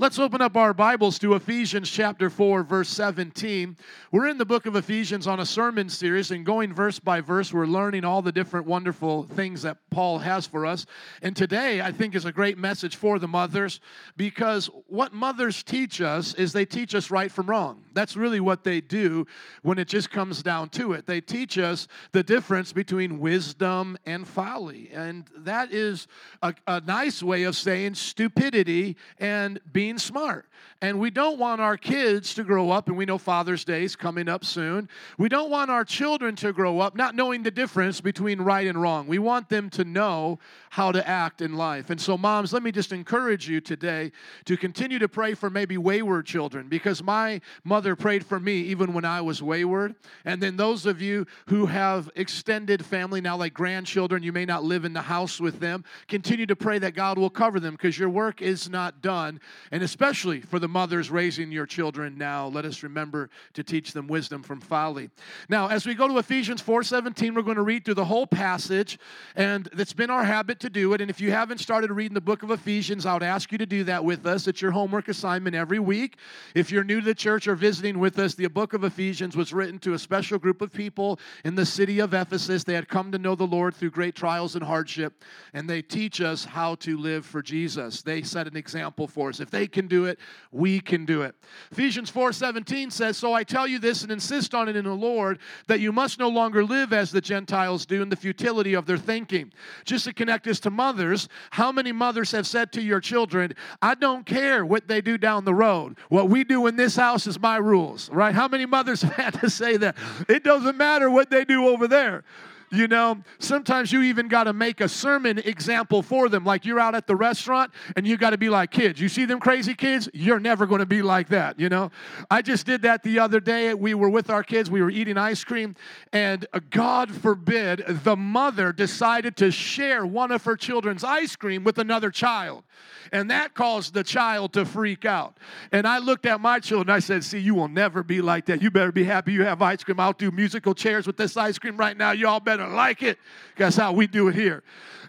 Let's open up our Bibles to Ephesians chapter 4, verse 17. We're in the book of Ephesians on a sermon series, and going verse by verse, we're learning all the different wonderful things that Paul has for us. And today, I think, is a great message for the mothers, because what mothers teach us is they teach us right from wrong. That's really what they do when it just comes down to it. They teach us the difference between wisdom and folly, and that is a nice way of saying stupidity and being smart. And we don't want our kids to grow up, and we know Father's Day is coming up soon. We don't want our children to grow up not knowing the difference between right and wrong. We want them to know how to act in life. And so, moms, let me just encourage you today to continue to pray for maybe wayward children, because my mother prayed for me even when I was wayward. And then those of you who have extended family now, like grandchildren, you may not live in the house with them, continue to pray that God will cover them, because your work is not done. And especially for the mothers raising your children now, let us remember to teach them wisdom from folly. Now, as we go to Ephesians 4:17, we're going to read through the whole passage, and it's been our habit to do it. And if you haven't started reading the book of Ephesians, I would ask you to do that with us. It's your homework assignment every week. If you're new to the church or visiting with us, the book of Ephesians was written to a special group of people in the city of Ephesus. They had come to know the Lord through great trials and hardship, and they teach us how to live for Jesus. They set an example for us. If they can do it, we can do it. Ephesians 4:17 says, "So I tell you this and insist on it in the Lord, that you must no longer live as the Gentiles do in the futility of their thinking." Just to connect this to mothers, how many mothers have said to your children, "I don't care what they do down the road. What we do in this house is my rules," right? How many mothers have had to say that? It doesn't matter what they do over there. You know, sometimes you even got to make a sermon example for them. Like, you're out at the restaurant, and you got to be like kids. You see them crazy kids? You're never going to be like that, you know. I just did that the other day. We were with our kids. We were eating ice cream, and God forbid, the mother decided to share one of her children's ice cream with another child, and that caused the child to freak out. And I looked at my children. I said, "See, you will never be like that. You better be happy you have ice cream. I'll do musical chairs with this ice cream right now. Y'all better like it." That's how we do it here.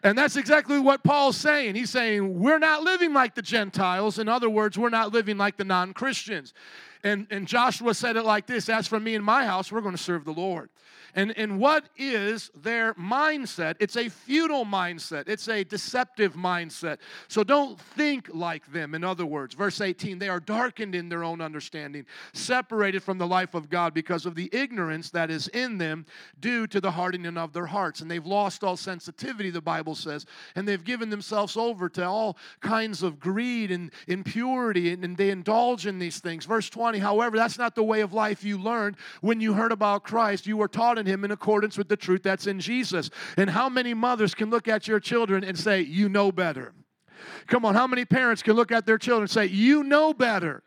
And that's exactly what Paul's saying. He's saying we're not living like the Gentiles. In other words, we're not living like the non-Christians. And Joshua said it like this: "As for me and my house, we're going to serve the Lord." And what is their mindset? It's a futile mindset. It's a deceptive mindset. So don't think like them, in other words. Verse 18, "They are darkened in their own understanding, separated from the life of God because of the ignorance that is in them due to the hardening of their hearts. And they've lost all sensitivity," the Bible says, "and they've given themselves over to all kinds of greed and impurity, and they indulge in these things." Verse 20, "However, that's not the way of life you learned when you heard about Christ. You were taught him in accordance with the truth that's in Jesus." And how many mothers can look at your children and say, "You know better"? Come on, how many parents can look at their children and say, "You know better"?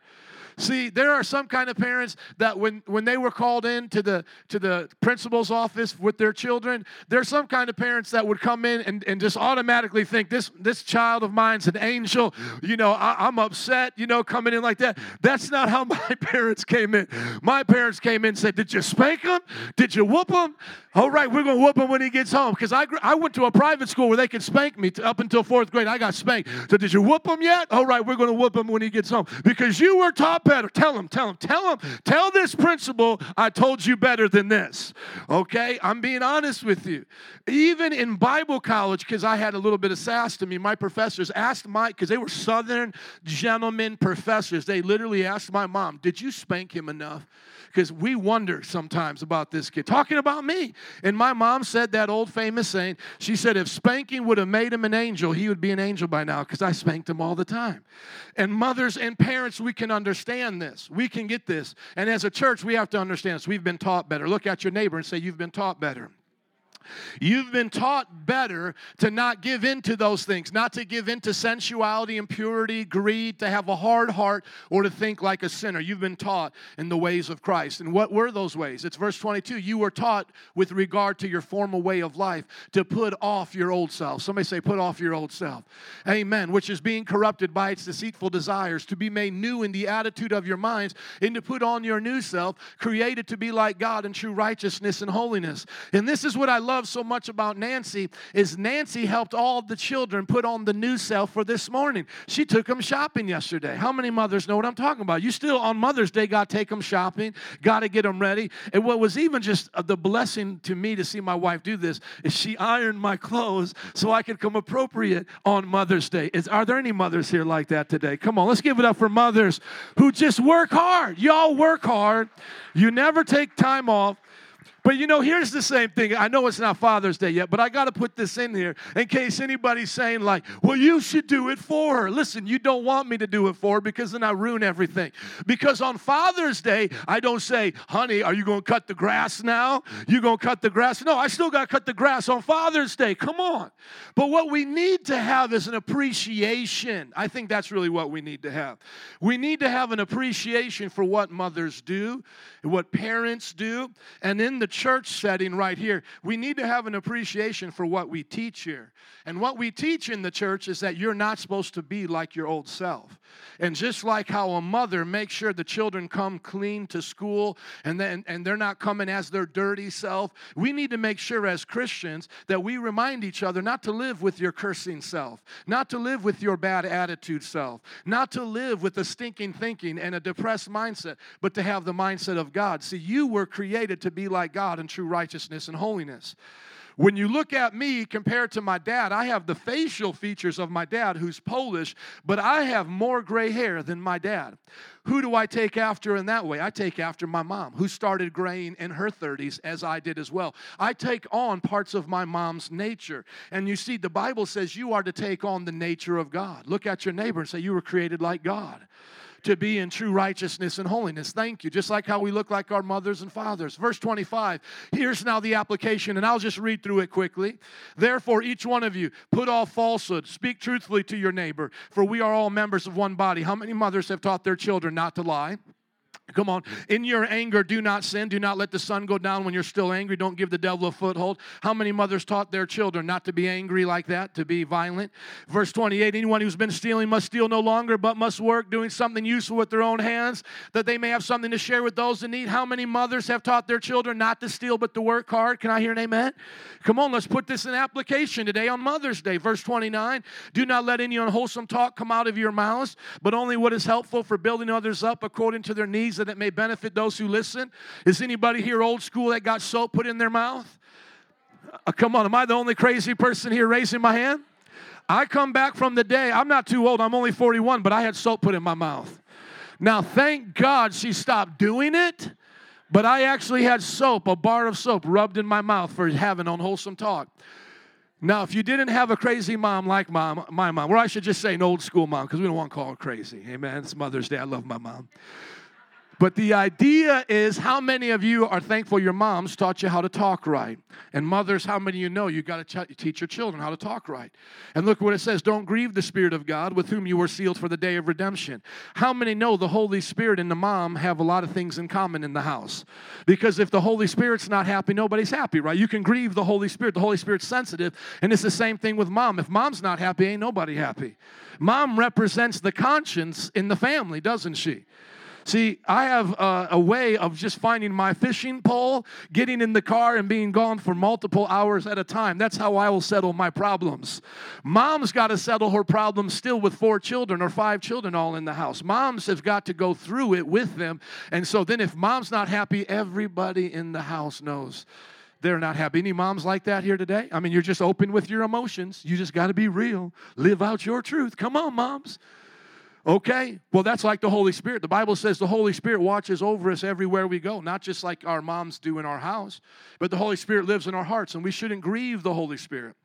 See, there are some kind of parents that when they were called in to the principal's office with their children, there's some kind of parents that would come in and just automatically think, this child of mine's an angel. You know, I'm upset, you know, coming in like that. That's not how my parents came in. My parents came in and said, "Did you spank him? Did you whoop him? All right, we're going to whoop him when he gets home." Because I went to a private school where they could spank me up until fourth grade. I got spanked. "So did you whoop him yet? All right, we're going to whoop him when he gets home. Because you were taught better. Tell him. Tell this principal I told you better than this." Okay? I'm being honest with you. Even in Bible college, because I had a little bit of sass to me, my professors asked because they were Southern gentlemen professors. They literally asked my mom, "Did you spank him enough?" Because we wonder sometimes about this kid. Talking about me. And my mom said that old famous saying. She said, "If spanking would have made him an angel, he would be an angel by now, because I spanked him all the time." And mothers and parents, we can understand this. We can get this. And as a church, we have to understand this. We've been taught better. Look at your neighbor and say, "You've been taught better." You've been taught better to not give in to those things, not to give in to sensuality, impurity, greed, to have a hard heart, or to think like a sinner. You've been taught in the ways of Christ. And what were those ways? It's verse 22. "You were taught with regard to your former way of life to put off your old self." Somebody say, "Put off your old self." Amen. "Which is being corrupted by its deceitful desires, to be made new in the attitude of your minds, and to put on your new self, created to be like God in true righteousness and holiness." And this is what I love love so much about Nancy is Nancy helped all the children put on the new self for this morning. She took them shopping yesterday. How many mothers know what I'm talking about? You still, on Mother's Day, got to take them shopping, got to get them ready. And what was even just the blessing to me to see my wife do this is she ironed my clothes so I could come appropriate on Mother's Day. Are there any mothers here like that today? Come on, let's give it up for mothers who just work hard. Y'all work hard. You never take time off. But, you know, here's the same thing. I know it's not Father's Day yet, but I got to put this in here in case anybody's saying, like, well, you should do it for her. Listen, you don't want me to do it for her because then I ruin everything. Because on Father's Day, I don't say, honey, are you going to cut the grass now? You going to cut the grass? No, I still got to cut the grass on Father's Day. Come on. But what we need to have is an appreciation. I think that's really what we need to have. We need to have an appreciation for what mothers do and what parents do. And in the church setting right here, we need to have an appreciation for what we teach here. And what we teach in the church is that you're not supposed to be like your old self. And just like how a mother makes sure the children come clean to school and they're not coming as their dirty self, we need to make sure as Christians that we remind each other not to live with your cursing self, not to live with your bad attitude self, not to live with a stinking thinking and a depressed mindset, but to have the mindset of God. See, you were created to be like God in true righteousness and holiness. When you look at me compared to my dad, I have the facial features of my dad, who's Polish, but I have more gray hair than my dad. Who do I take after in that way? I take after my mom, who started graying in her 30s, as I did as well. I take on parts of my mom's nature. And you see, the Bible says you are to take on the nature of God. Look at your neighbor and say, you were created like God, to be in true righteousness and holiness. Thank you. Just like how we look like our mothers and fathers. Verse 25, here's now the application, and I'll just read through it quickly. Therefore, each one of you, put off falsehood. Speak truthfully to your neighbor, for we are all members of one body. How many mothers have taught their children not to lie? Come on. In your anger, do not sin. Do not let the sun go down when you're still angry. Don't give the devil a foothold. How many mothers taught their children not to be angry like that, to be violent? Verse 28, anyone who's been stealing must steal no longer, but must work, doing something useful with their own hands, that they may have something to share with those in need. How many mothers have taught their children not to steal, but to work hard? Can I hear an amen? Come on, let's put this in application today on Mother's Day. Verse 29, do not let any unwholesome talk come out of your mouths, but only what is helpful for building others up according to their needs, that it may benefit those who listen. Is anybody here old school that got soap put in their mouth? Come on, am I the only crazy person here raising my hand? I come back from the day, I'm not too old, I'm only 41, but I had soap put in my mouth. Now, thank God she stopped doing it, but I actually had soap, a bar of soap rubbed in my mouth for having unwholesome talk. Now, if you didn't have a crazy mom like my mom, or I should just say an old school mom, because we don't want to call her crazy. Amen. It's Mother's Day. I love my mom. But the idea is, how many of you are thankful your moms taught you how to talk right? And mothers, how many of you know you got to teach your children how to talk right? And look what it says, don't grieve the Spirit of God with whom you were sealed for the day of redemption. How many know the Holy Spirit and the mom have a lot of things in common in the house? Because if the Holy Spirit's not happy, nobody's happy, right? You can grieve the Holy Spirit. The Holy Spirit's sensitive, and it's the same thing with mom. If mom's not happy, ain't nobody happy. Mom represents the conscience in the family, doesn't she? See, I have a way of just finding my fishing pole, getting in the car, and being gone for multiple hours at a time. That's how I will settle my problems. Mom's got to settle her problems still with 4 children or 5 children all in the house. Moms have got to go through it with them. And so then if mom's not happy, everybody in the house knows they're not happy. Any moms like that here today? I mean, you're just open with your emotions. You just got to be real. Live out your truth. Come on, moms. Okay, well, that's like the Holy Spirit. The Bible says the Holy Spirit watches over us everywhere we go, not just like our moms do in our house, but the Holy Spirit lives in our hearts, and we shouldn't grieve the Holy Spirit.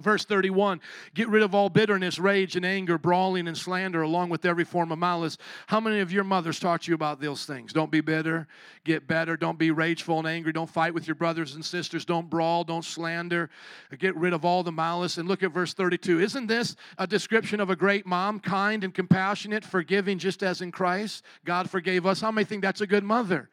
Verse 31, get rid of all bitterness, rage, and anger, brawling, and slander, along with every form of malice. How many of your mothers taught you about those things? Don't be bitter. Get better. Don't be rageful and angry. Don't fight with your brothers and sisters. Don't brawl. Don't slander. Get rid of all the malice. And look at verse 32. Isn't this a description of a great mom, kind and compassionate, forgiving, just as in Christ God forgave us? How many think that's a good mother?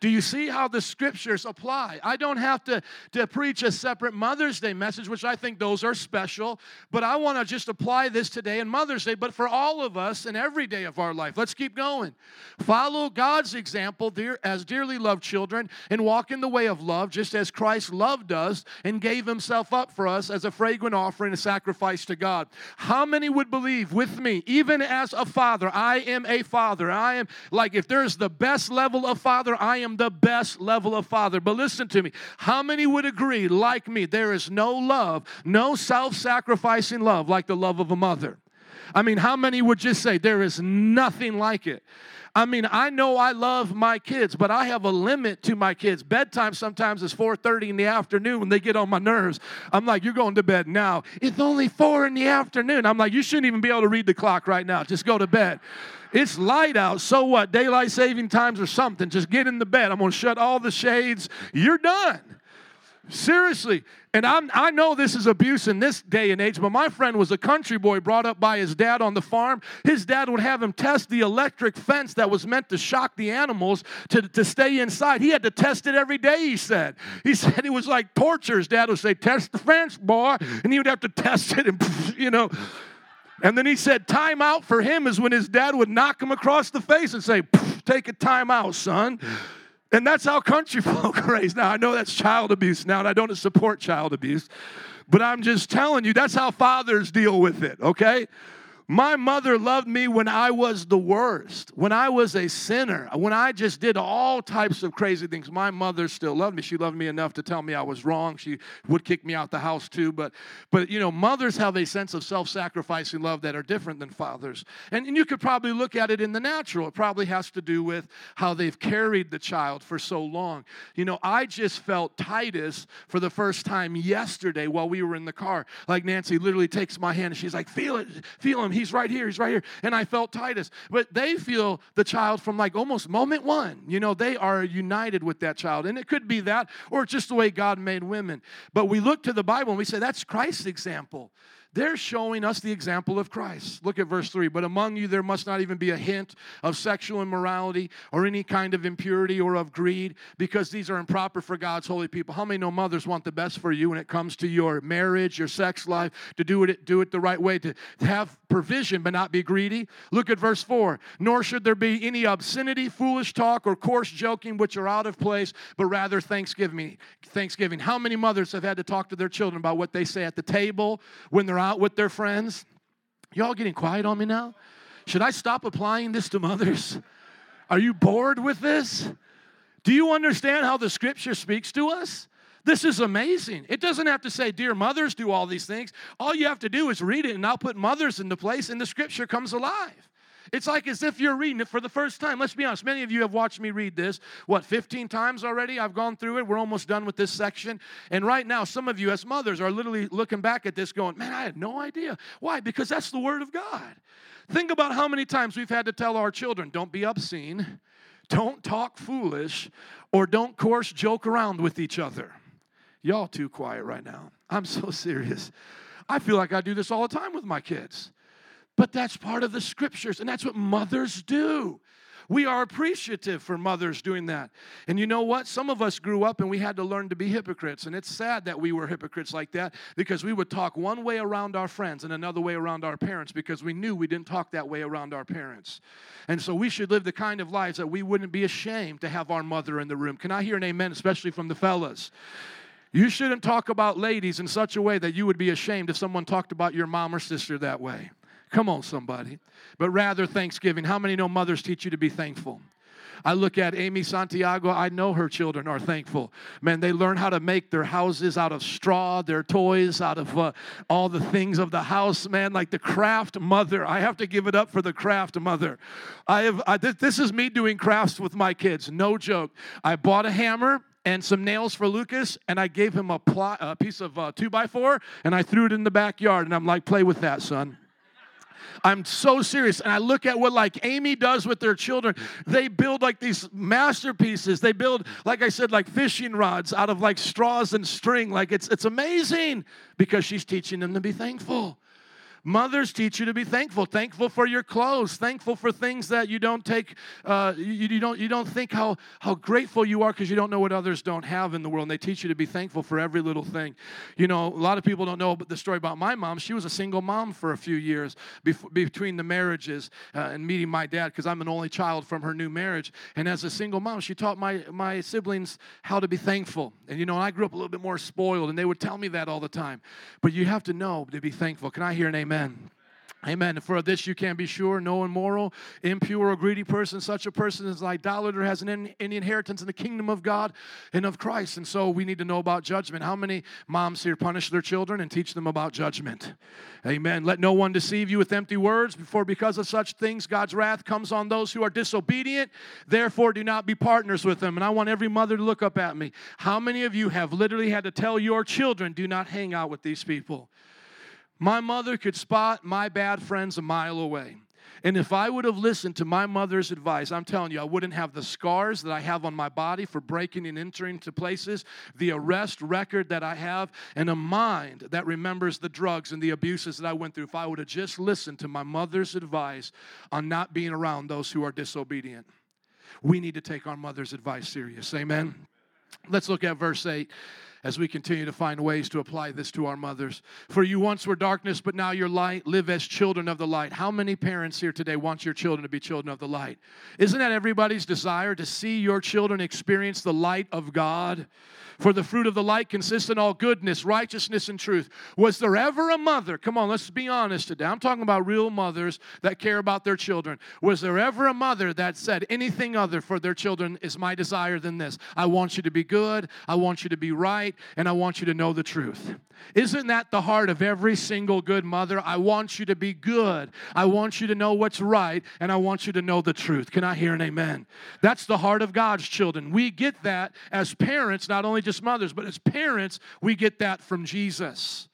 Do you see how the Scriptures apply? I don't have to preach a separate Mother's Day message, which I think those are special, but I want to just apply this today and Mother's Day, but for all of us in every day of our life. Let's keep going. Follow God's example as dearly loved children and walk in the way of love, just as Christ loved us and gave himself up for us as a fragrant offering, a sacrifice to God. How many would believe with me, even as a father? I am a father. I am, like, if there's the best level of father, I am the best level of father. But listen to me. How many would agree, like me, there is no love, no self-sacrificing love like the love of a mother? I mean, how many would just say there is nothing like it? I mean, I know I love my kids, but I have a limit to my kids. Bedtime sometimes is 4:30 in the afternoon when they get on my nerves. I'm like, you're going to bed now. It's only 4 in the afternoon. I'm like, you shouldn't even be able to read the clock right now. Just go to bed. It's light out, so what? Daylight saving times or something. Just get in the bed. I'm going to shut all the shades. You're done. Seriously. And I know this is abuse in this day and age, but my friend was a country boy brought up by his dad on the farm. His dad would have him test the electric fence that was meant to shock the animals to stay inside. He had to test it every day, he said. He said it was like torture. His dad would say, test the fence, boy. And he would have to test it and, you know. And then he said time out for him is when his dad would knock him across the face and say, take a time out, son. And that's how country folk raised. Now, I know that's child abuse now, and I don't support child abuse, but I'm just telling you, that's how fathers deal with it, okay? My mother loved me when I was the worst, when I was a sinner, when I just did all types of crazy things. My mother still loved me. She loved me enough to tell me I was wrong. She would kick me out the house too. But you know, mothers have a sense of self-sacrificing love that are different than fathers. And you could probably look at it in the natural. It probably has to do with how they've carried the child for so long. You know, I just felt Titus for the first time yesterday while we were in the car. Like Nancy literally takes my hand and she's like, feel it, feel him. He's right here. He's right here. And I felt Titus. But they feel the child from like almost moment one. You know, they are united with that child. And it could be that or just the way God made women. But we look to the Bible and we say, that's Christ's example. They're showing us the example of Christ. Look at verse 3. But among you there must not even be a hint of sexual immorality or any kind of impurity or of greed, because these are improper for God's holy people. How many know mothers want the best for you when it comes to your marriage, your sex life, to do it the right way, to have provision but not be greedy? Look at verse 4. Nor should there be any obscenity, foolish talk, or coarse joking which are out of place, but rather thanksgiving. How many mothers have had to talk to their children about what they say at the table when they're out with their friends? Y'all getting quiet on me now? Should I stop applying this to mothers? Are you bored with this? Do you understand how the scripture speaks to us? This is amazing. It doesn't have to say, dear mothers, do all these things. All you have to do is read it, and I'll put mothers into place, and the scripture comes alive. It's like as if you're reading it for the first time. Let's be honest. Many of you have watched me read this, 15 times already? I've gone through it. We're almost done with this section. And right now, some of you as mothers are literally looking back at this going, man, I had no idea. Why? Because that's the Word of God. Think about how many times we've had to tell our children, don't be obscene, don't talk foolish, or don't coarse joke around with each other. Y'all too quiet right now. I'm so serious. I feel like I do this all the time with my kids. But that's part of the scriptures, and that's what mothers do. We are appreciative for mothers doing that. And you know what? Some of us grew up and we had to learn to be hypocrites, and it's sad that we were hypocrites like that because we would talk one way around our friends and another way around our parents because we knew we didn't talk that way around our parents. And so we should live the kind of lives that we wouldn't be ashamed to have our mother in the room. Can I hear an amen, especially from the fellas? You shouldn't talk about ladies in such a way that you would be ashamed if someone talked about your mom or sister that way. Come on, somebody. But rather thanksgiving. How many know mothers teach you to be thankful? I look at Amy Santiago. I know her children are thankful. Man, they learn how to make their houses out of straw, their toys out of all the things of the house, man, like the craft mother. I have to give it up for the craft mother. This is me doing crafts with my kids. No joke. I bought a hammer and some nails for Lucas, and I gave him a piece of 2x4, and I threw it in the backyard, and I'm like, play with that, son. I'm so serious. And I look at what like Amy does with their children. They build like these masterpieces. They build, like I said, like fishing rods out of like straws and string. Like it's amazing because she's teaching them to be thankful. Mothers teach you to be thankful. Thankful for your clothes. Thankful for things that you don't take. You don't think how grateful you are because you don't know what others don't have in the world. And they teach you to be thankful for every little thing. You know, a lot of people don't know the story about my mom. She was a single mom for a few years between the marriages and meeting my dad, because I'm an only child from her new marriage. And as a single mom, she taught my siblings how to be thankful. And you know, I grew up a little bit more spoiled, and they would tell me that all the time. But you have to know to be thankful. Can I hear an amen? Amen. For this you can be sure, no immoral, impure, or greedy person, such a person is an idolater, has any inheritance in the kingdom of God and of Christ. And so we need to know about judgment. How many moms here punish their children and teach them about judgment? Amen. Let no one deceive you with empty words, for because of such things God's wrath comes on those who are disobedient. Therefore, do not be partners with them. And I want every mother to look up at me. How many of you have literally had to tell your children, do not hang out with these people? My mother could spot my bad friends a mile away. And if I would have listened to my mother's advice, I'm telling you, I wouldn't have the scars that I have on my body for breaking and entering to places, the arrest record that I have, and a mind that remembers the drugs and the abuses that I went through if I would have just listened to my mother's advice on not being around those who are disobedient. We need to take our mother's advice serious. Amen? Let's look at verse 8. As we continue to find ways to apply this to our mothers. For you once were darkness, but now you're light. Live as children of the light. How many parents here today want your children to be children of the light? Isn't that everybody's desire, to see your children experience the light of God? For the fruit of the light consists in all goodness, righteousness, and truth. Was there ever a mother, come on, let's be honest today. I'm talking about real mothers that care about their children. Was there ever a mother that said anything other for their children is my desire than this? I want you to be good. I want you to be right. And I want you to know the truth. Isn't that the heart of every single good mother? I want you to be good. I want you to know what's right, and I want you to know the truth. Can I hear an amen? That's the heart of God's children. We get that as parents, not only just mothers, but as parents, we get that from Jesus.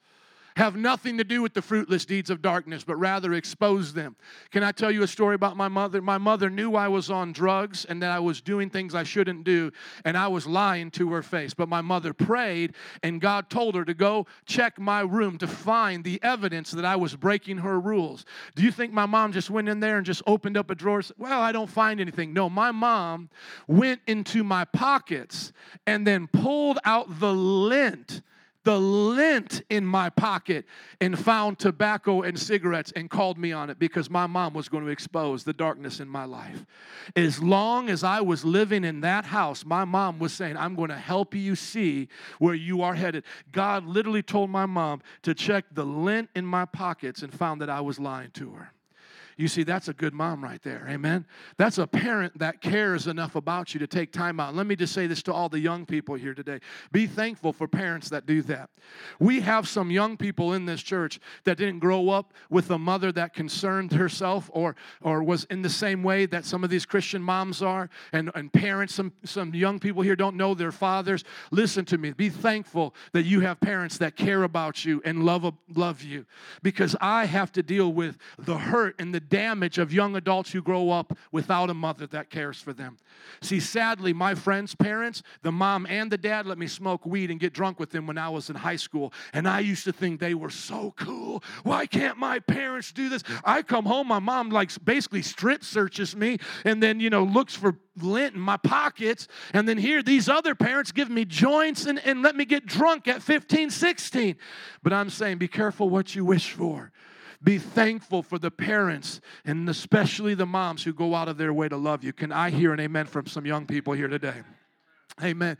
Have nothing to do with the fruitless deeds of darkness, but rather expose them. Can I tell you a story about my mother? My mother knew I was on drugs and that I was doing things I shouldn't do, and I was lying to her face. But my mother prayed, and God told her to go check my room to find the evidence that I was breaking her rules. Do you think my mom just went in there and just opened up a drawer and said, well, I don't find anything? No, my mom went into my pockets and then pulled out the lint in my pocket and found tobacco and cigarettes and called me on it, because my mom was going to expose the darkness in my life. As long as I was living in that house, my mom was saying, I'm going to help you see where you are headed. God literally told my mom to check the lint in my pockets and found that I was lying to her. You see, that's a good mom right there, amen? That's a parent that cares enough about you to take time out. Let me just say this to all the young people here today. Be thankful for parents that do that. We have some young people in this church that didn't grow up with a mother that concerned herself or was in the same way that some of these Christian moms are, and parents, some young people here don't know their fathers. Listen to me. Be thankful that you have parents that care about you and love you, because I have to deal with the hurt and the damage of young adults who grow up without a mother that cares for them. See, sadly, my friends' parents, the mom and the dad, let me smoke weed and get drunk with them when I was in high school, and I used to think they were so cool. Why can't my parents do this? I come home, my mom basically strip searches me and then, looks for lint in my pockets, and then here these other parents give me joints and let me get drunk at 15, 16. But I'm saying, be careful what you wish for. Be thankful for the parents, and especially the moms who go out of their way to love you. Can I hear an amen from some young people here today? Amen.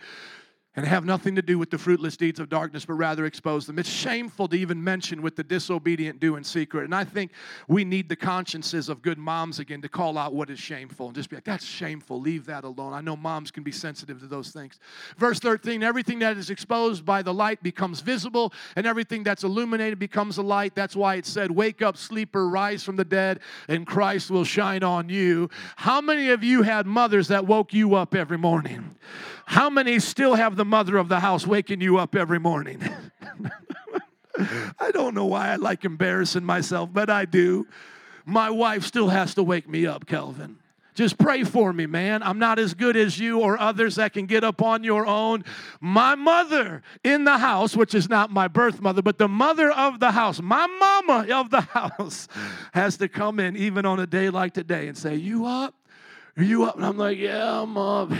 And have nothing to do with the fruitless deeds of darkness, but rather expose them. It's shameful to even mention what the disobedient do in secret. And I think we need the consciences of good moms again to call out what is shameful and just be like, that's shameful. Leave that alone. I know moms can be sensitive to those things. Verse 13, everything that is exposed by the light becomes visible, and everything that's illuminated becomes a light. That's why it said, wake up, sleeper, rise from the dead, and Christ will shine on you. How many of you had mothers that woke you up every morning? How many still have the mother of the house waking you up every morning? I don't know why I like embarrassing myself, but I do. My wife still has to wake me up, Calvin. Just pray for me, man. I'm not as good as you or others that can get up on your own. My mother in the house, which is not my birth mother, but the mother of the house, my mama of the house, has to come in even on a day like today and say, you up? Are you up? And I'm like, yeah, I'm up.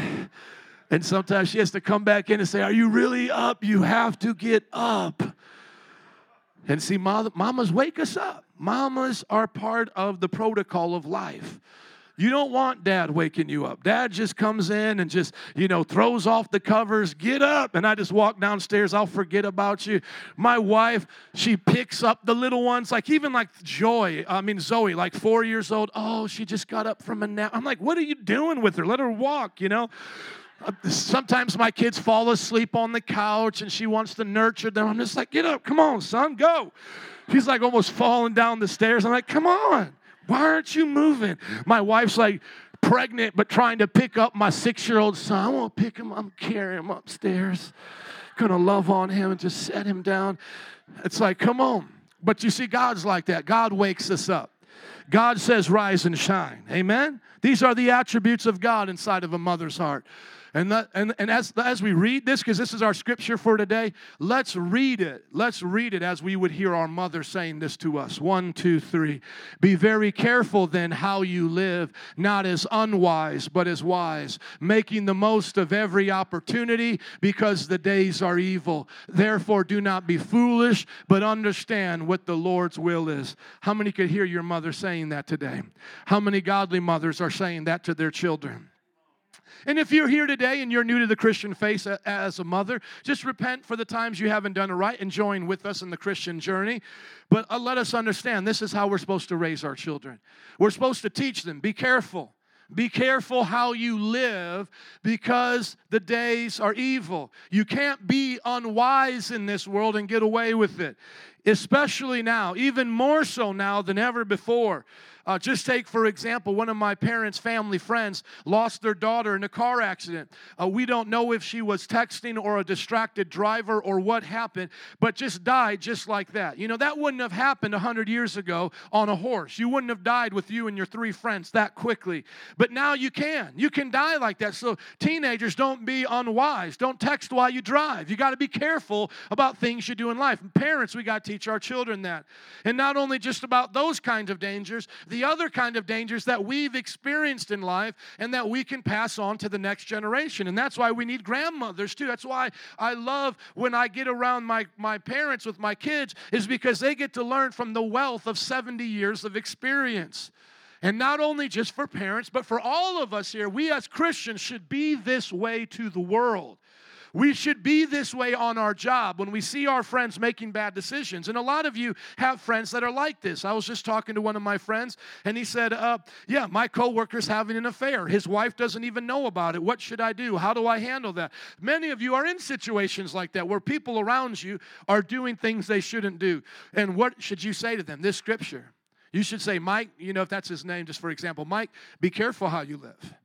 And sometimes she has to come back in and say, are you really up? You have to get up. And see, mamas wake us up. Mamas are part of the protocol of life. You don't want dad waking you up. Dad just comes in and just, throws off the covers, get up. And I just walk downstairs. I'll forget about you. My wife, she picks up the little ones, Zoe, 4 years old. Oh, she just got up from a nap. I'm like, what are you doing with her? Let her walk, Sometimes my kids fall asleep on the couch and she wants to nurture them. I'm just like, get up. Come on, son, go. He's like almost falling down the stairs. I'm like, come on. Why aren't you moving? My wife's like pregnant but trying to pick up my 6-year-old son. I won't pick him. I'm carrying him upstairs. Going to love on him and just set him down. It's like, come on. But you see, God's like that. God wakes us up. God says, rise and shine. Amen? These are the attributes of God inside of a mother's heart. And as we read this, because this is our scripture for today, let's read it. Let's read it as we would hear our mother saying this to us. 1, 2, 3. Be very careful then how you live, not as unwise, but as wise, making the most of every opportunity because the days are evil. Therefore, do not be foolish, but understand what the Lord's will is. How many could hear your mother saying that today? How many godly mothers are saying that to their children? And if you're here today and you're new to the Christian faith as a mother, just repent for the times you haven't done it right and join with us in the Christian journey. But let us understand, this is how we're supposed to raise our children. We're supposed to teach them, be careful. Be careful how you live because the days are evil. You can't be unwise in this world and get away with it, especially now, even more so now than ever before. Just take, for example, one of my parents' family friends lost their daughter in a car accident. We don't know if she was texting or a distracted driver or what happened, but just died just like that. That wouldn't have happened 100 years ago on a horse. You wouldn't have died with you and your 3 friends that quickly. But now you can. You can die like that. So teenagers, don't be unwise. Don't text while you drive. You got to be careful about things you do in life. And parents, we got to teach our children that. And not only just about those kinds of dangers, the other kind of dangers that we've experienced in life and that we can pass on to the next generation. And that's why we need grandmothers too. That's why I love when I get around my parents with my kids, is because they get to learn from the wealth of 70 years of experience. And not only just for parents, but for all of us here, we as Christians should be this way to the world. We should be this way on our job when we see our friends making bad decisions. And a lot of you have friends that are like this. I was just talking to one of my friends, and he said, my coworker's having an affair. His wife doesn't even know about it. What should I do? How do I handle that? Many of you are in situations like that where people around you are doing things they shouldn't do. And what should you say to them? This scripture. You should say, Mike, if that's his name, just for example, Mike, be careful how you live.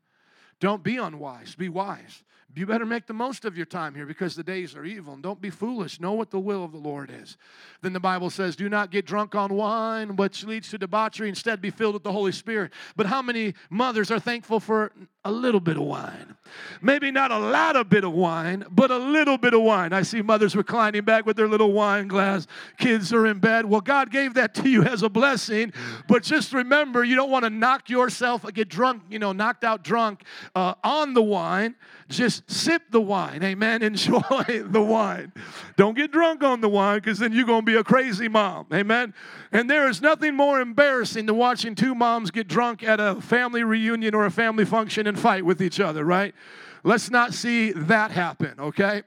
Don't be unwise. Be wise. You better make the most of your time here because the days are evil. And don't be foolish. Know what the will of the Lord is. Then the Bible says, do not get drunk on wine, which leads to debauchery. Instead, be filled with the Holy Spirit. But how many mothers are thankful for a little bit of wine? Maybe not a lot of bit of wine, but a little bit of wine. I see mothers reclining back with their little wine glass. Kids are in bed. Well, God gave that to you as a blessing. But just remember, you don't want to knock yourself, get drunk, knocked out drunk on the wine. Just sip the wine, amen? Enjoy the wine. Don't get drunk on the wine because then you're going to be a crazy mom, amen? And there is nothing more embarrassing than watching 2 moms get drunk at a family reunion or a family function and fight with each other, right? Let's not see that happen, okay?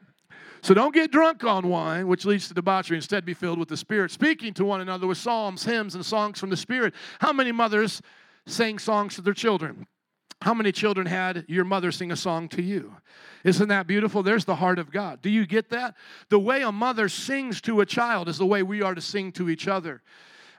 So don't get drunk on wine, which leads to debauchery. Instead, be filled with the Spirit, speaking to one another with psalms, hymns, and songs from the Spirit. How many mothers sang songs to their children? How many children had your mother sing a song to you? Isn't that beautiful? There's the heart of God. Do you get that? The way a mother sings to a child is the way we are to sing to each other.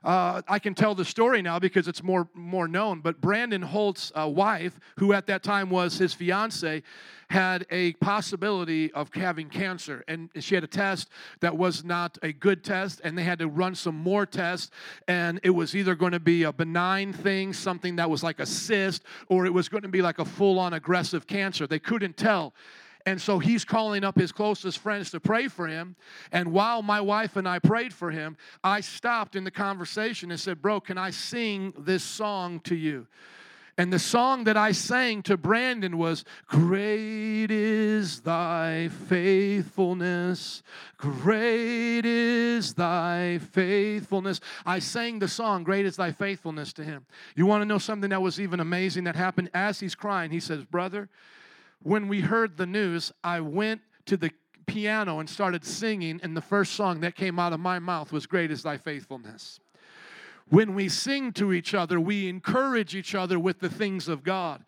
I can tell the story now because it's more known, but Brandon Holt's wife, who at that time was his fiance, had a possibility of having cancer, and she had a test that was not a good test, and they had to run some more tests, and it was either going to be a benign thing, something that was like a cyst, or it was going to be like a full-on aggressive cancer. They couldn't tell. And so he's calling up his closest friends to pray for him. And while my wife and I prayed for him, I stopped in the conversation and said, "Bro, can I sing this song to you?" And the song that I sang to Brandon was, "Great is thy faithfulness, great is thy faithfulness." I sang the song, "Great is thy faithfulness," to him. You want to know something that was even amazing that happened? As he's crying, he says, "Brother, when we heard the news, I went to the piano and started singing, and the first song that came out of my mouth was 'Great is Thy Faithfulness.'" When we sing to each other, we encourage each other with the things of God.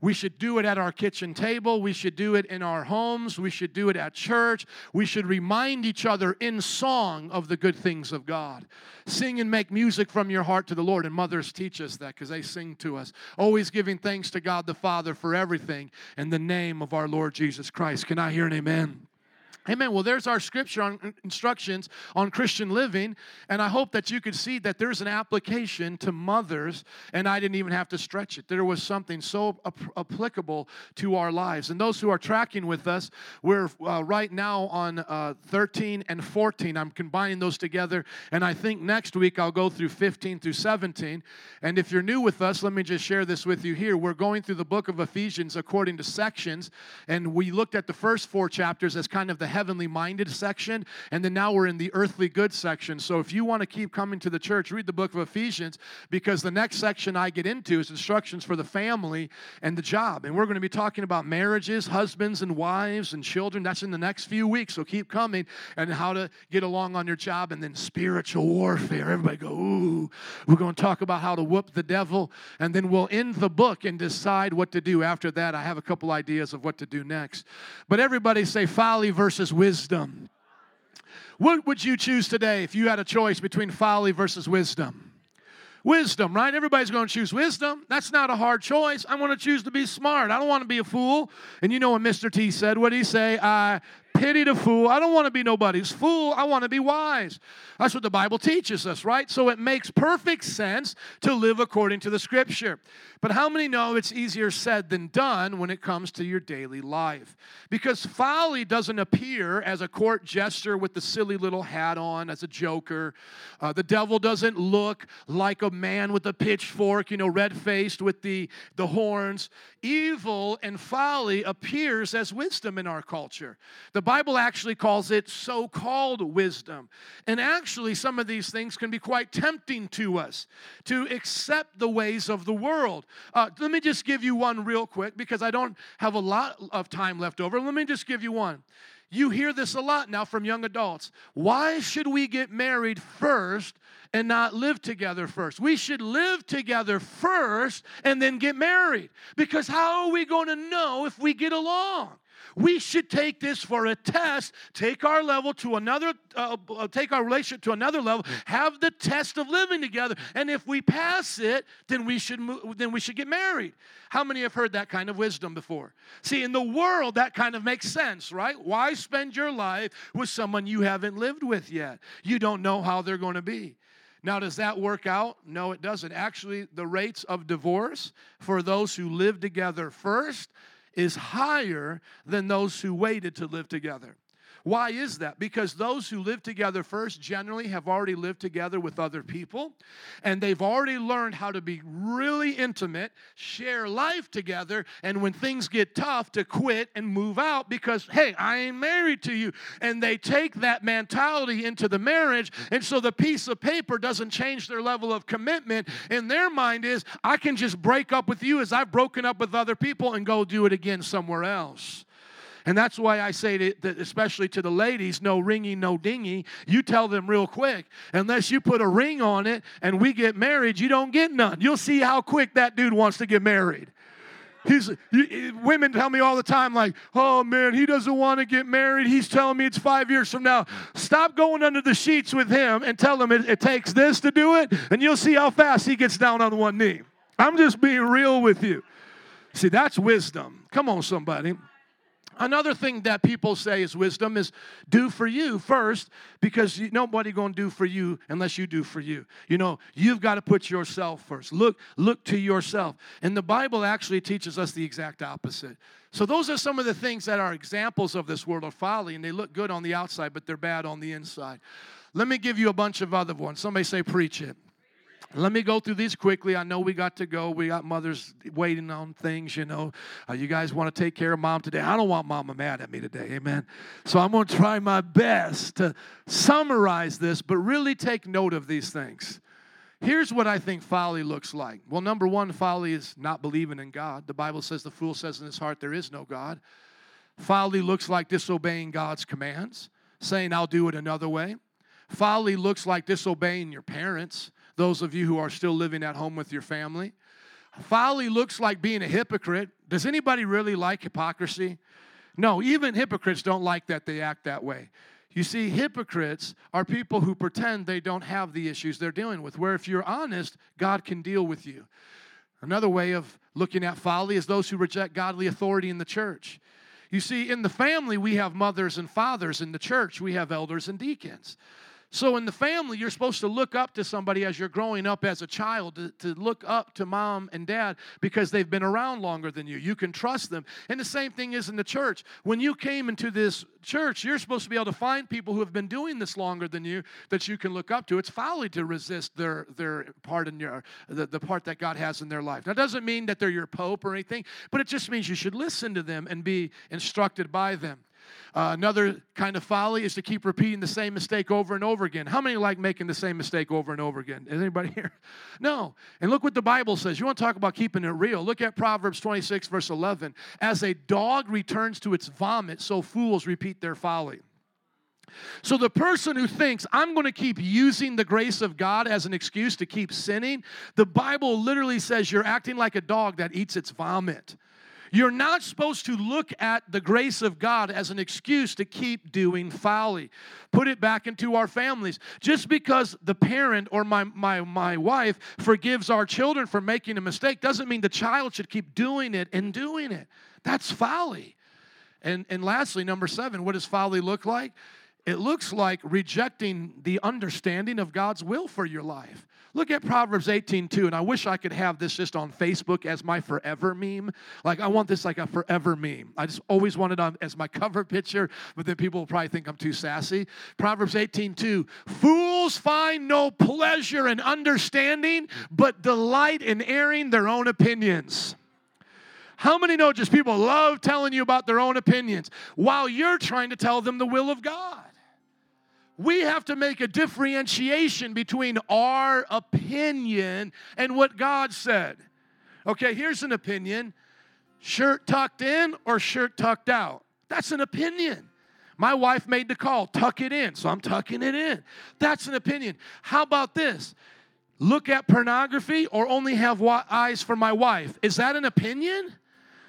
We should do it at our kitchen table. We should do it in our homes. We should do it at church. We should remind each other in song of the good things of God. Sing and make music from your heart to the Lord. And mothers teach us that because they sing to us. Always giving thanks to God the Father for everything in the name of our Lord Jesus Christ. Can I hear an amen? Amen. Well, there's our scripture on instructions on Christian living, and I hope that you could see that there's an application to mothers, and I didn't even have to stretch it. There was something so applicable to our lives. And those who are tracking with us, we're right now on 13 and 14. I'm combining those together, and I think next week I'll go through 15 through 17. And if you're new with us, let me just share this with you here. We're going through the book of Ephesians according to sections, and we looked at the first four chapters as kind of the heavenly-minded section, and then now we're in the earthly good section. So if you want to keep coming to the church, read the book of Ephesians, because the next section I get into is instructions for the family and the job. And we're going to be talking about marriages, husbands and wives and children. That's in the next few weeks, so keep coming, and how to get along on your job, and then spiritual warfare. Everybody go, ooh. We're going to talk about how to whoop the devil, and then we'll end the book and decide what to do. After that, I have a couple ideas of what to do next. But everybody say folly versus wisdom. What would you choose today if you had a choice between folly versus wisdom? Wisdom, right? Everybody's going to choose wisdom. That's not a hard choice. I want to choose to be smart. I don't want to be a fool. And you know what Mr. T said? What did he say? I pity the fool. I don't want to be nobody's fool. I want to be wise. That's what the Bible teaches us, right? So it makes perfect sense to live according to the Scripture. But how many know it's easier said than done when it comes to your daily life? Because folly doesn't appear as a court jester with the silly little hat on as a joker. The devil doesn't look like a man with a pitchfork, you know, red-faced with the horns. Evil and folly appears as wisdom in our culture. The Bible actually calls it so-called wisdom. And actually, some of these things can be quite tempting to us, to accept the ways of the world. Let me just give you one real quick, because I don't have a lot of time left over. Let me just give you one. You hear this a lot now from young adults. Why should we get married first and not live together first? We should live together first and then get married, because how are we going to know if we get along? We should take this for a test, take our relationship to another level, have the test of living together, and if we pass it, then we should get married. How many have heard that kind of wisdom before? See, in the world, that kind of makes sense, right? Why spend your life with someone you haven't lived with yet? You don't know how they're going to be. Now, does that work out? No, it doesn't. Actually, the rates of divorce for those who live together first is higher than those who waited to live together. Why is that? Because those who live together first generally have already lived together with other people, and they've already learned how to be really intimate, share life together, and when things get tough, to quit and move out because, hey, I ain't married to you. And they take that mentality into the marriage, and so the piece of paper doesn't change their level of commitment. In their mind is, I can just break up with you as I've broken up with other people and go do it again somewhere else. And that's why I say, especially to the ladies, no ringy, no dingy. You tell them real quick, unless you put a ring on it and we get married, you don't get none. You'll see how quick that dude wants to get married. Women tell me all the time, like, oh, man, he doesn't want to get married. He's telling me it's 5 years from now. Stop going under the sheets with him and tell him it takes this to do it, and you'll see how fast he gets down on one knee. I'm just being real with you. See, that's wisdom. Come on, somebody. Another thing that people say is wisdom is do for you first, because nobody going to do for you unless you do for you. You know, you've got to put yourself first. Look to yourself. And the Bible actually teaches us the exact opposite. So those are some of the things that are examples of this world of folly, and they look good on the outside, but they're bad on the inside. Let me give you a bunch of other ones. Somebody say, preach it. Let me go through these quickly. I know we got to go. We got mothers waiting on things, you know. You guys want to take care of mom today. I don't want mama mad at me today, amen. So I'm going to try my best to summarize this, but really take note of these things. Here's what I think folly looks like. Well, number one, folly is not believing in God. The Bible says the fool says in his heart there is no God. Folly looks like disobeying God's commands, saying I'll do it another way. Folly looks like disobeying your parents. Those of you who are still living at home with your family. Folly looks like being a hypocrite. Does anybody really like hypocrisy? No, even hypocrites don't like that they act that way. You see, hypocrites are people who pretend they don't have the issues they're dealing with, where if you're honest, God can deal with you. Another way of looking at folly is those who reject godly authority in the church. You see, in the family, we have mothers and fathers. In the church, we have elders and deacons. So in the family, you're supposed to look up to somebody as you're growing up as a child, to look up to mom and dad because they've been around longer than you. You can trust them. And the same thing is in the church. When you came into this church, you're supposed to be able to find people who have been doing this longer than you that you can look up to. It's folly to resist their part in the part that God has in their life. Now, it doesn't mean that they're your pope or anything, but it just means you should listen to them and be instructed by them. Another kind of folly is to keep repeating the same mistake over and over again. How many like making the same mistake over and over again? Is anybody here? No. And look what the Bible says. You want to talk about keeping it real. Look at Proverbs 26, verse 11. As a dog returns to its vomit, so fools repeat their folly. So the person who thinks, I'm going to keep using the grace of God as an excuse to keep sinning, the Bible literally says you're acting like a dog that eats its vomit. You're not supposed to look at the grace of God as an excuse to keep doing folly. Put it back into our families. Just because the parent or my wife forgives our children for making a mistake doesn't mean the child should keep doing it and doing it. That's folly. And lastly, number 7, what does folly look like? It looks like rejecting the understanding of God's will for your life. Look at Proverbs 18:2, and I wish I could have this just on Facebook as my forever meme. Like, I want this like a forever meme. I just always want it on as my cover picture, but then people will probably think I'm too sassy. Proverbs 18:2, fools find no pleasure in understanding, but delight in airing their own opinions. How many know just people love telling you about their own opinions while you're trying to tell them the will of God? We have to make a differentiation between our opinion and what God said. Okay, here's an opinion. Shirt tucked in or shirt tucked out? That's an opinion. My wife made the call, tuck it in, so I'm tucking it in. That's an opinion. How about this? Look at pornography or only have eyes for my wife? Is that an opinion?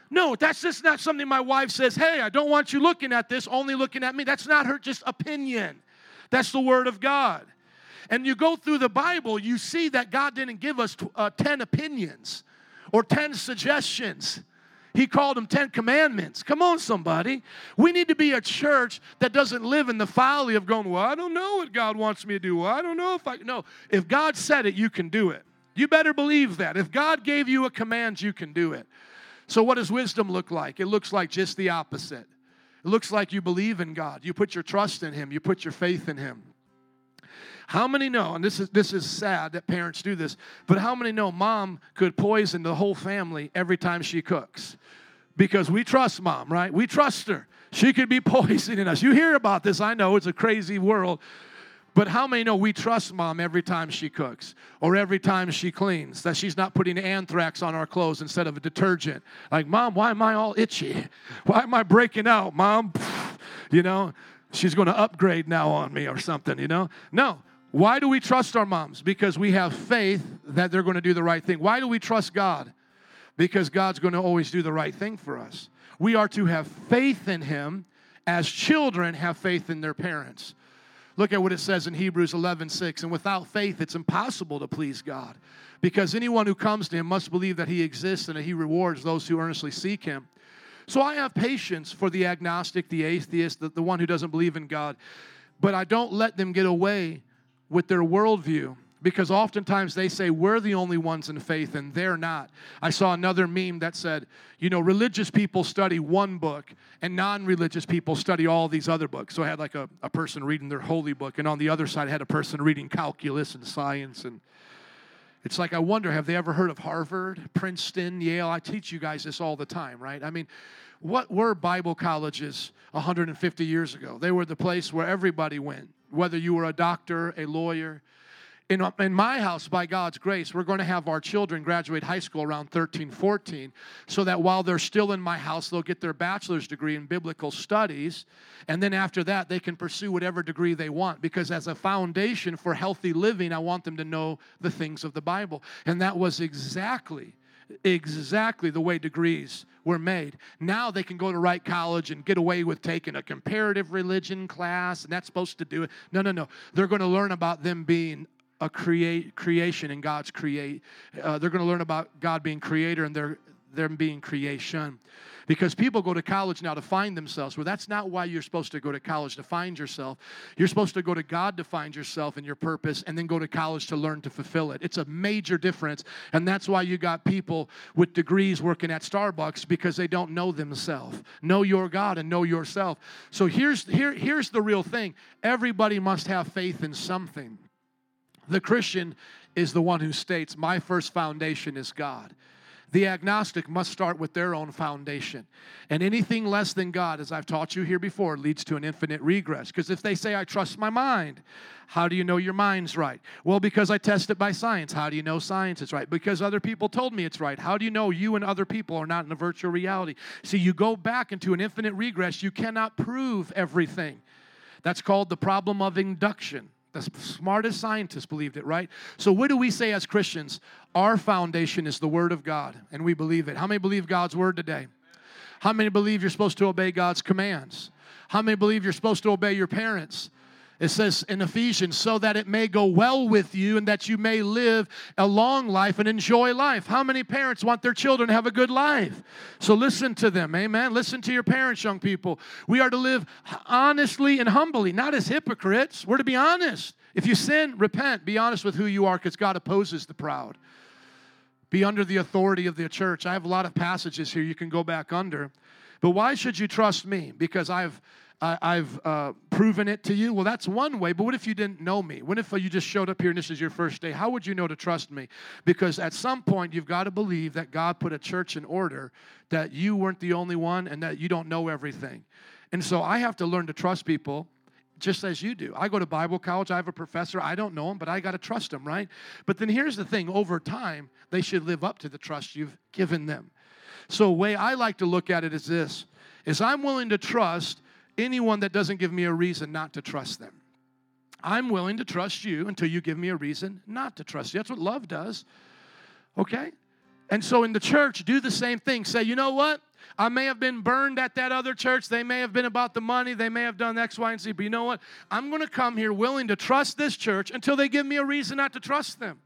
No, that's just not something my wife says, hey, I don't want you looking at this, only looking at me. That's not her just opinion. That's the Word of God. And you go through the Bible, you see that God didn't give us 10 opinions or 10 suggestions. He called them 10 commandments. Come on, somebody. We need to be a church that doesn't live in the folly of going, well, I don't know what God wants me to do. Well, I don't know if I... No, if God said it, you can do it. You better believe that. If God gave you a command, you can do it. So what does wisdom look like? It looks like just the opposite. It looks like you believe in God. You put your trust in Him. You put your faith in Him. How many know, and this is sad that parents do this, but how many know mom could poison the whole family every time she cooks? Because we trust mom, right? We trust her. She could be poisoning us. You hear about this. I know it's a crazy world. But how many know we trust mom every time she cooks or every time she cleans, that she's not putting anthrax on our clothes instead of a detergent? Like, Mom, why am I all itchy? Why am I breaking out, Mom? You know, she's going to upgrade now on me or something, you know? No. Why do we trust our moms? Because we have faith that they're going to do the right thing. Why do we trust God? because God's going to always do the right thing for us. We are to have faith in him as children have faith in their parents. Look at what it says in Hebrews 11:6. And without faith, it's impossible to please God, because anyone who comes to him must believe that he exists and that he rewards those who earnestly seek him. So I have patience for the agnostic, the atheist, the one who doesn't believe in God. But I don't let them get away with their worldview, because oftentimes they say we're the only ones in faith and they're not. I saw another meme that said, you know, religious people study one book and non-religious people study all these other books. So I had like a person reading their holy book, and on the other side I had a person reading calculus and science. And it's like, I wonder, have they ever heard of Harvard, Princeton, Yale? I teach you guys this all the time, right? I mean, what were Bible colleges 150 years ago? They were the place where everybody went, whether you were a doctor, a lawyer. In my house, by God's grace, we're going to have our children graduate high school around 13, 14, so that while they're still in my house, they'll get their bachelor's degree in biblical studies, and then after that, they can pursue whatever degree they want, because as a foundation for healthy living, I want them to know the things of the Bible. And that was exactly the way degrees were made. Now they can go to Wright College and get away with taking a comparative religion class, and that's supposed to do it. No. They're going to learn about them being a creation and God's create. They're going to learn about God being creator and them being creation. Because people go to college now to find themselves. Well, that's not why you're supposed to go to college, to find yourself. You're supposed to go to God to find yourself and your purpose, and then go to college to learn to fulfill it. It's a major difference, and that's why you got people with degrees working at Starbucks, because they don't know themselves. Know your God and know yourself. So here's the real thing. Everybody must have faith in something. The Christian is the one who states, my first foundation is God. The agnostic must start with their own foundation. And anything less than God, as I've taught you here before, leads to an infinite regress. Because if they say, I trust my mind, how do you know your mind's right? Well, because I test it by science. How do you know science is right? Because other people told me it's right. How do you know you and other people are not in a virtual reality? See, you go back into an infinite regress. You cannot prove everything. That's called the problem of induction. The smartest scientists believed it, right? So what do we say as Christians? Our foundation is the Word of God, and we believe it. How many believe God's Word today? How many believe you're supposed to obey God's commands? How many believe you're supposed to obey your parents? It says in Ephesians, so that it may go well with you and that you may live a long life and enjoy life. How many parents want their children to have a good life? So listen to them, amen? Listen to your parents, young people. We are to live honestly and humbly, not as hypocrites. We're to be honest. If you sin, repent. Be honest with who you are, because God opposes the proud. Be under the authority of the church. I have a lot of passages here you can go back under. But why should you trust me? Because I've proven it to you. Well, that's one way, but what if you didn't know me? What if you just showed up here and this is your first day? How would you know to trust me? Because at some point, you've got to believe that God put a church in order, that you weren't the only one, and that you don't know everything. And so I have to learn to trust people just as you do. I go to Bible college. I have a professor. I don't know him, but I got to trust him, right? But then here's the thing. Over time, they should live up to the trust you've given them. So the way I like to look at it is this, is I'm willing to trust anyone that doesn't give me a reason not to trust them. I'm willing to trust you until you give me a reason not to trust you. That's what love does, okay? And so in the church, do the same thing. Say, you know what? I may have been burned at that other church. They may have been about the money. They may have done X, Y, and Z. But you know what? I'm going to come here willing to trust this church until they give me a reason not to trust them.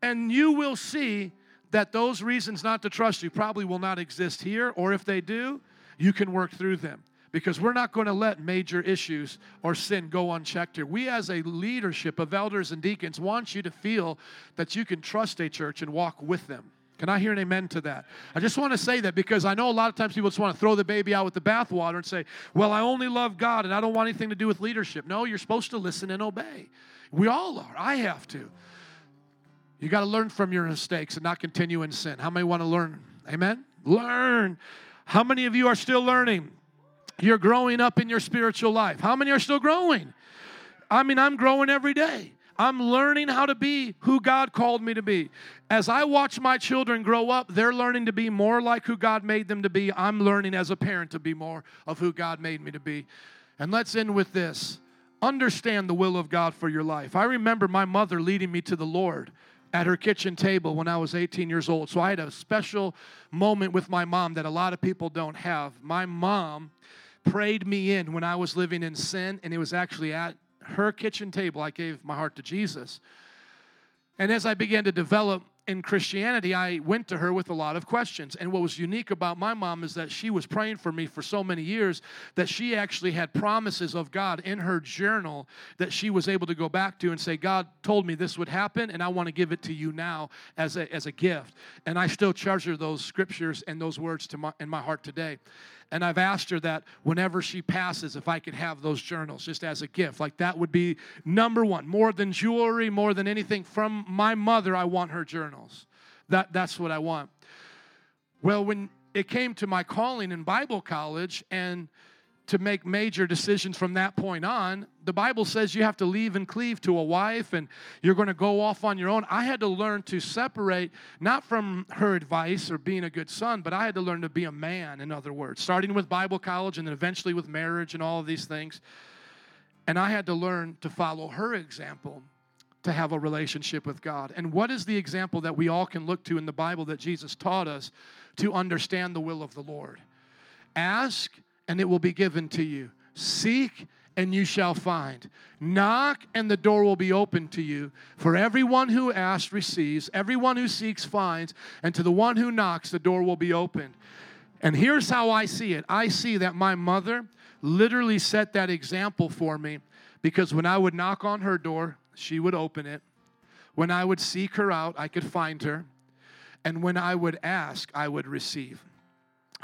And you will see that those reasons not to trust you probably will not exist here. Or if they do, you can work through them. Because we're not going to let major issues or sin go unchecked here. We as a leadership of elders and deacons want you to feel that you can trust a church and walk with them. Can I hear an amen to that? I just want to say that because I know a lot of times people just want to throw the baby out with the bathwater and say, well, I only love God and I don't want anything to do with leadership. No, you're supposed to listen and obey. We all are. I have to. You got to learn from your mistakes and not continue in sin. How many want to learn? Amen? Learn. How many of you are still learning? You're growing up in your spiritual life. How many are still growing? I mean, I'm growing every day. I'm learning how to be who God called me to be. As I watch my children grow up, they're learning to be more like who God made them to be. I'm learning as a parent to be more of who God made me to be. And let's end with this. Understand the will of God for your life. I remember my mother leading me to the Lord at her kitchen table when I was 18 years old. So I had a special moment with my mom that a lot of people don't have. My mom prayed me in when I was living in sin, and it was actually at her kitchen table I gave my heart to Jesus. And as I began to develop in Christianity, I went to her with a lot of questions. And what was unique about my mom is that she was praying for me for so many years that she actually had promises of God in her journal that she was able to go back to and say, God told me this would happen, and I want to give it to you now as a gift. And I still treasure those scriptures and those words in my heart today. And I've asked her that whenever she passes, if I could have those journals just as a gift. Like, that would be number one. More than jewelry, more than anything from my mother, I want her journals. That's what I want. Well, when it came to my calling in Bible college and to make major decisions from that point on, the Bible says you have to leave and cleave to a wife and you're going to go off on your own. I had to learn to separate, not from her advice or being a good son, but I had to learn to be a man, in other words, starting with Bible college and then eventually with marriage and all of these things. And I had to learn to follow her example to have a relationship with God. And what is the example that we all can look to in the Bible that Jesus taught us to understand the will of the Lord? Ask, and it will be given to you. Seek, and you shall find. Knock, and the door will be opened to you. For everyone who asks receives, everyone who seeks finds, and to the one who knocks, the door will be opened. And here's how I see it. I see that my mother literally set that example for me, because when I would knock on her door, she would open it. When I would seek her out, I could find her. And when I would ask, I would receive.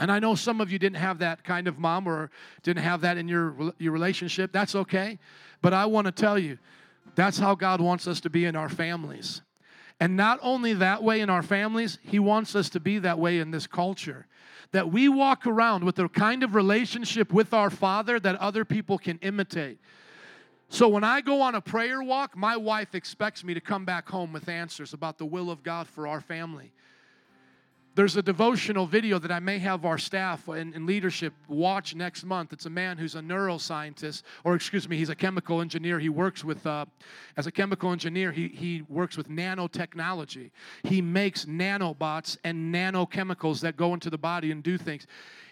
And I know some of you didn't have that kind of mom or didn't have that in your relationship. That's okay. But I want to tell you, that's how God wants us to be in our families. And not only that way in our families, He wants us to be that way in this culture. That we walk around with a kind of relationship with our Father that other people can imitate. So when I go on a prayer walk, my wife expects me to come back home with answers about the will of God for our family. There's a devotional video that I may have our staff and leadership watch next month. It's a man who's a neuroscientist, he's a chemical engineer. He works with, as a chemical engineer, he works with nanotechnology. He makes nanobots and nanochemicals that go into the body and do things.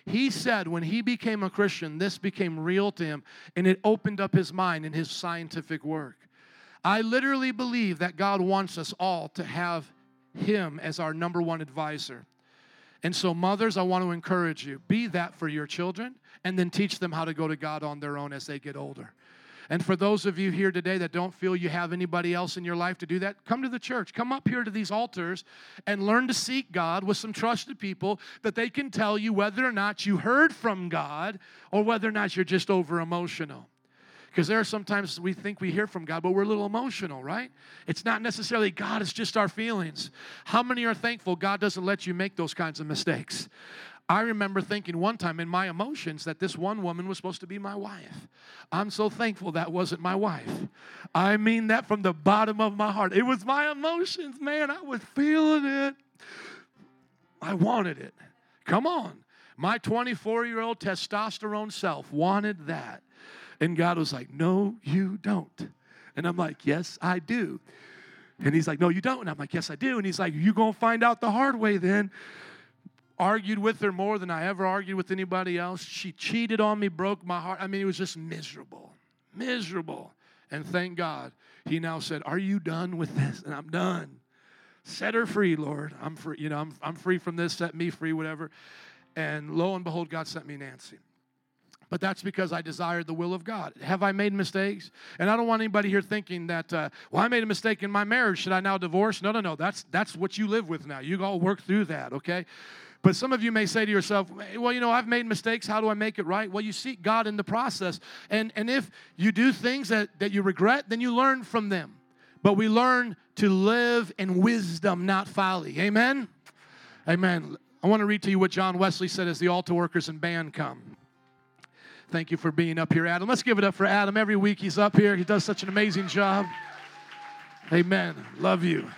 He said when he became a Christian, this became real to him, and it opened up his mind in his scientific work. I literally believe that God wants us all to have Him as our number one advisor. And so, mothers, I want to encourage you, be that for your children, and then teach them how to go to God on their own as they get older. And for those of you here today that don't feel you have anybody else in your life to do that, come to the church. Come up here to these altars and learn to seek God with some trusted people that they can tell you whether or not you heard from God or whether or not you're just over emotional. Because there are sometimes we think we hear from God, but we're a little emotional, right? It's not necessarily God, it's just our feelings. How many are thankful God doesn't let you make those kinds of mistakes? I remember thinking one time in my emotions that this one woman was supposed to be my wife. I'm so thankful that wasn't my wife. I mean that from the bottom of my heart. It was my emotions, man. I was feeling it. I wanted it. Come on. My 24-year-old testosterone self wanted that. And God was like, no, you don't. And I'm like, yes, I do. And He's like, no, you don't. And I'm like, yes, I do. And He's like, you're going to find out the hard way then. Argued with her more than I ever argued with anybody else. She cheated on me, broke my heart. I mean, it was just miserable, miserable. And thank God, He now said, are you done with this? And I'm done. Set her free, Lord. I'm free. You know, I'm free from this. Set me free, whatever. And lo and behold, God sent me Nancy. But that's because I desired the will of God. Have I made mistakes? And I don't want anybody here thinking that, well, I made a mistake in my marriage. Should I now divorce? No. That's what you live with now. You all work through that, okay? But some of you may say to yourself, well, you know, I've made mistakes. How do I make it right? Well, you seek God in the process. And if you do things that you regret, then you learn from them. But we learn to live in wisdom, not folly. Amen? Amen. I want to read to you what John Wesley said as the altar workers and band come. Thank you for being up here, Adam. Let's give it up for Adam. Every week he's up here. He does such an amazing job. Amen. Love you.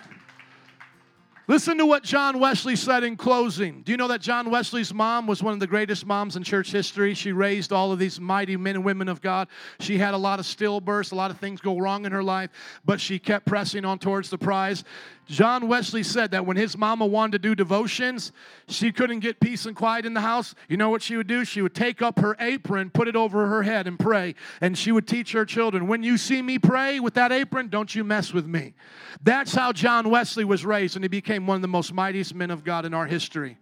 Listen to what John Wesley said in closing. Do you know that John Wesley's mom was one of the greatest moms in church history? She raised all of these mighty men and women of God. She had a lot of stillbirths, a lot of things go wrong in her life, but she kept pressing on towards the prize. John Wesley said that when his mama wanted to do devotions, she couldn't get peace and quiet in the house. You know what she would do? She would take up her apron, put it over her head, and pray. And she would teach her children, when you see me pray with that apron, don't you mess with me. That's how John Wesley was raised, and he became one of the most mightiest men of God in our history.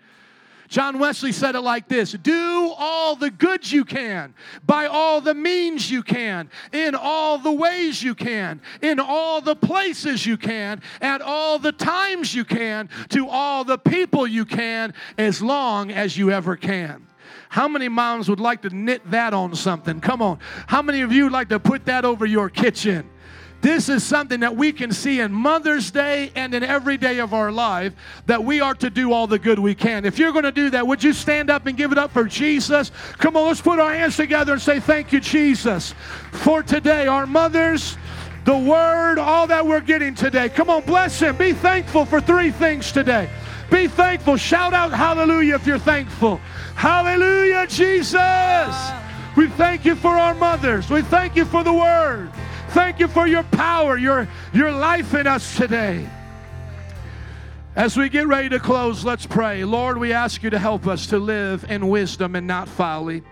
John Wesley said it like this: do all the good you can, by all the means you can, in all the ways you can, in all the places you can, at all the times you can, to all the people you can, as long as you ever can. How many moms would like to knit that on something? Come on. How many of you would like to put that over your kitchen? This is something that we can see in Mother's Day and in every day of our life, that we are to do all the good we can. If you're going to do that, would you stand up and give it up for Jesus? Come on, let's put our hands together and say, thank you, Jesus, for today. Our mothers, the Word, all that we're getting today. Come on, bless Him. Be thankful for three things today. Be thankful. Shout out hallelujah if you're thankful. Hallelujah, Jesus. We thank you for our mothers. We thank you for the Word. Thank you for your power, your life in us today. As we get ready to close, let's pray. Lord, we ask you to help us to live in wisdom and not folly.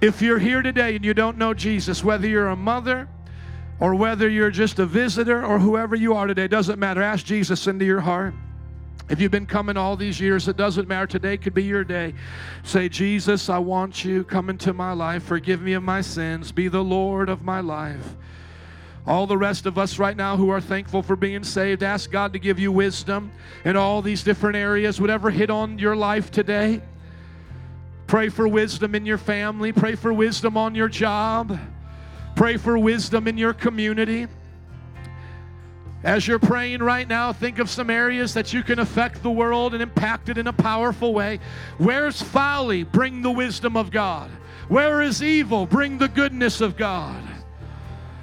If you're here today and you don't know Jesus, whether you're a mother or whether you're just a visitor or whoever you are today, doesn't matter. Ask Jesus into your heart. If you've been coming all these years, it doesn't matter. Today could be your day. Say, Jesus, I want you. Come into my life. Forgive me of my sins. Be the Lord of my life. All the rest of us right now who are thankful for being saved, ask God to give you wisdom in all these different areas, whatever hit on your life today. Pray for wisdom in your family. Pray for wisdom on your job. Pray for wisdom in your community. As you're praying right now, think of some areas that you can affect the world and impact it in a powerful way. Where's folly? Bring the wisdom of God. Where is evil? Bring the goodness of God.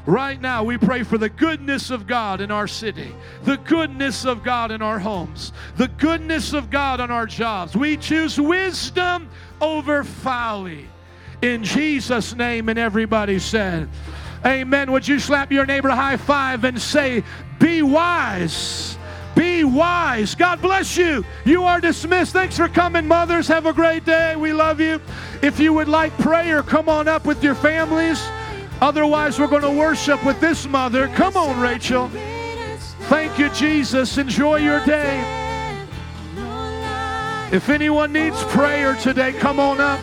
Right now, we pray for the goodness of God in our city, the goodness of God in our homes, the goodness of God on our jobs. We choose wisdom over folly. In Jesus' name, and everybody said, amen. Would you slap your neighbor a high five and say, be wise. Be wise. God bless you. You are dismissed. Thanks for coming, mothers. Have a great day. We love you. If you would like prayer, come on up with your families. Otherwise, we're going to worship with this mother. Come on, Rachel. Thank you, Jesus. Enjoy your day. If anyone needs prayer today, come on up.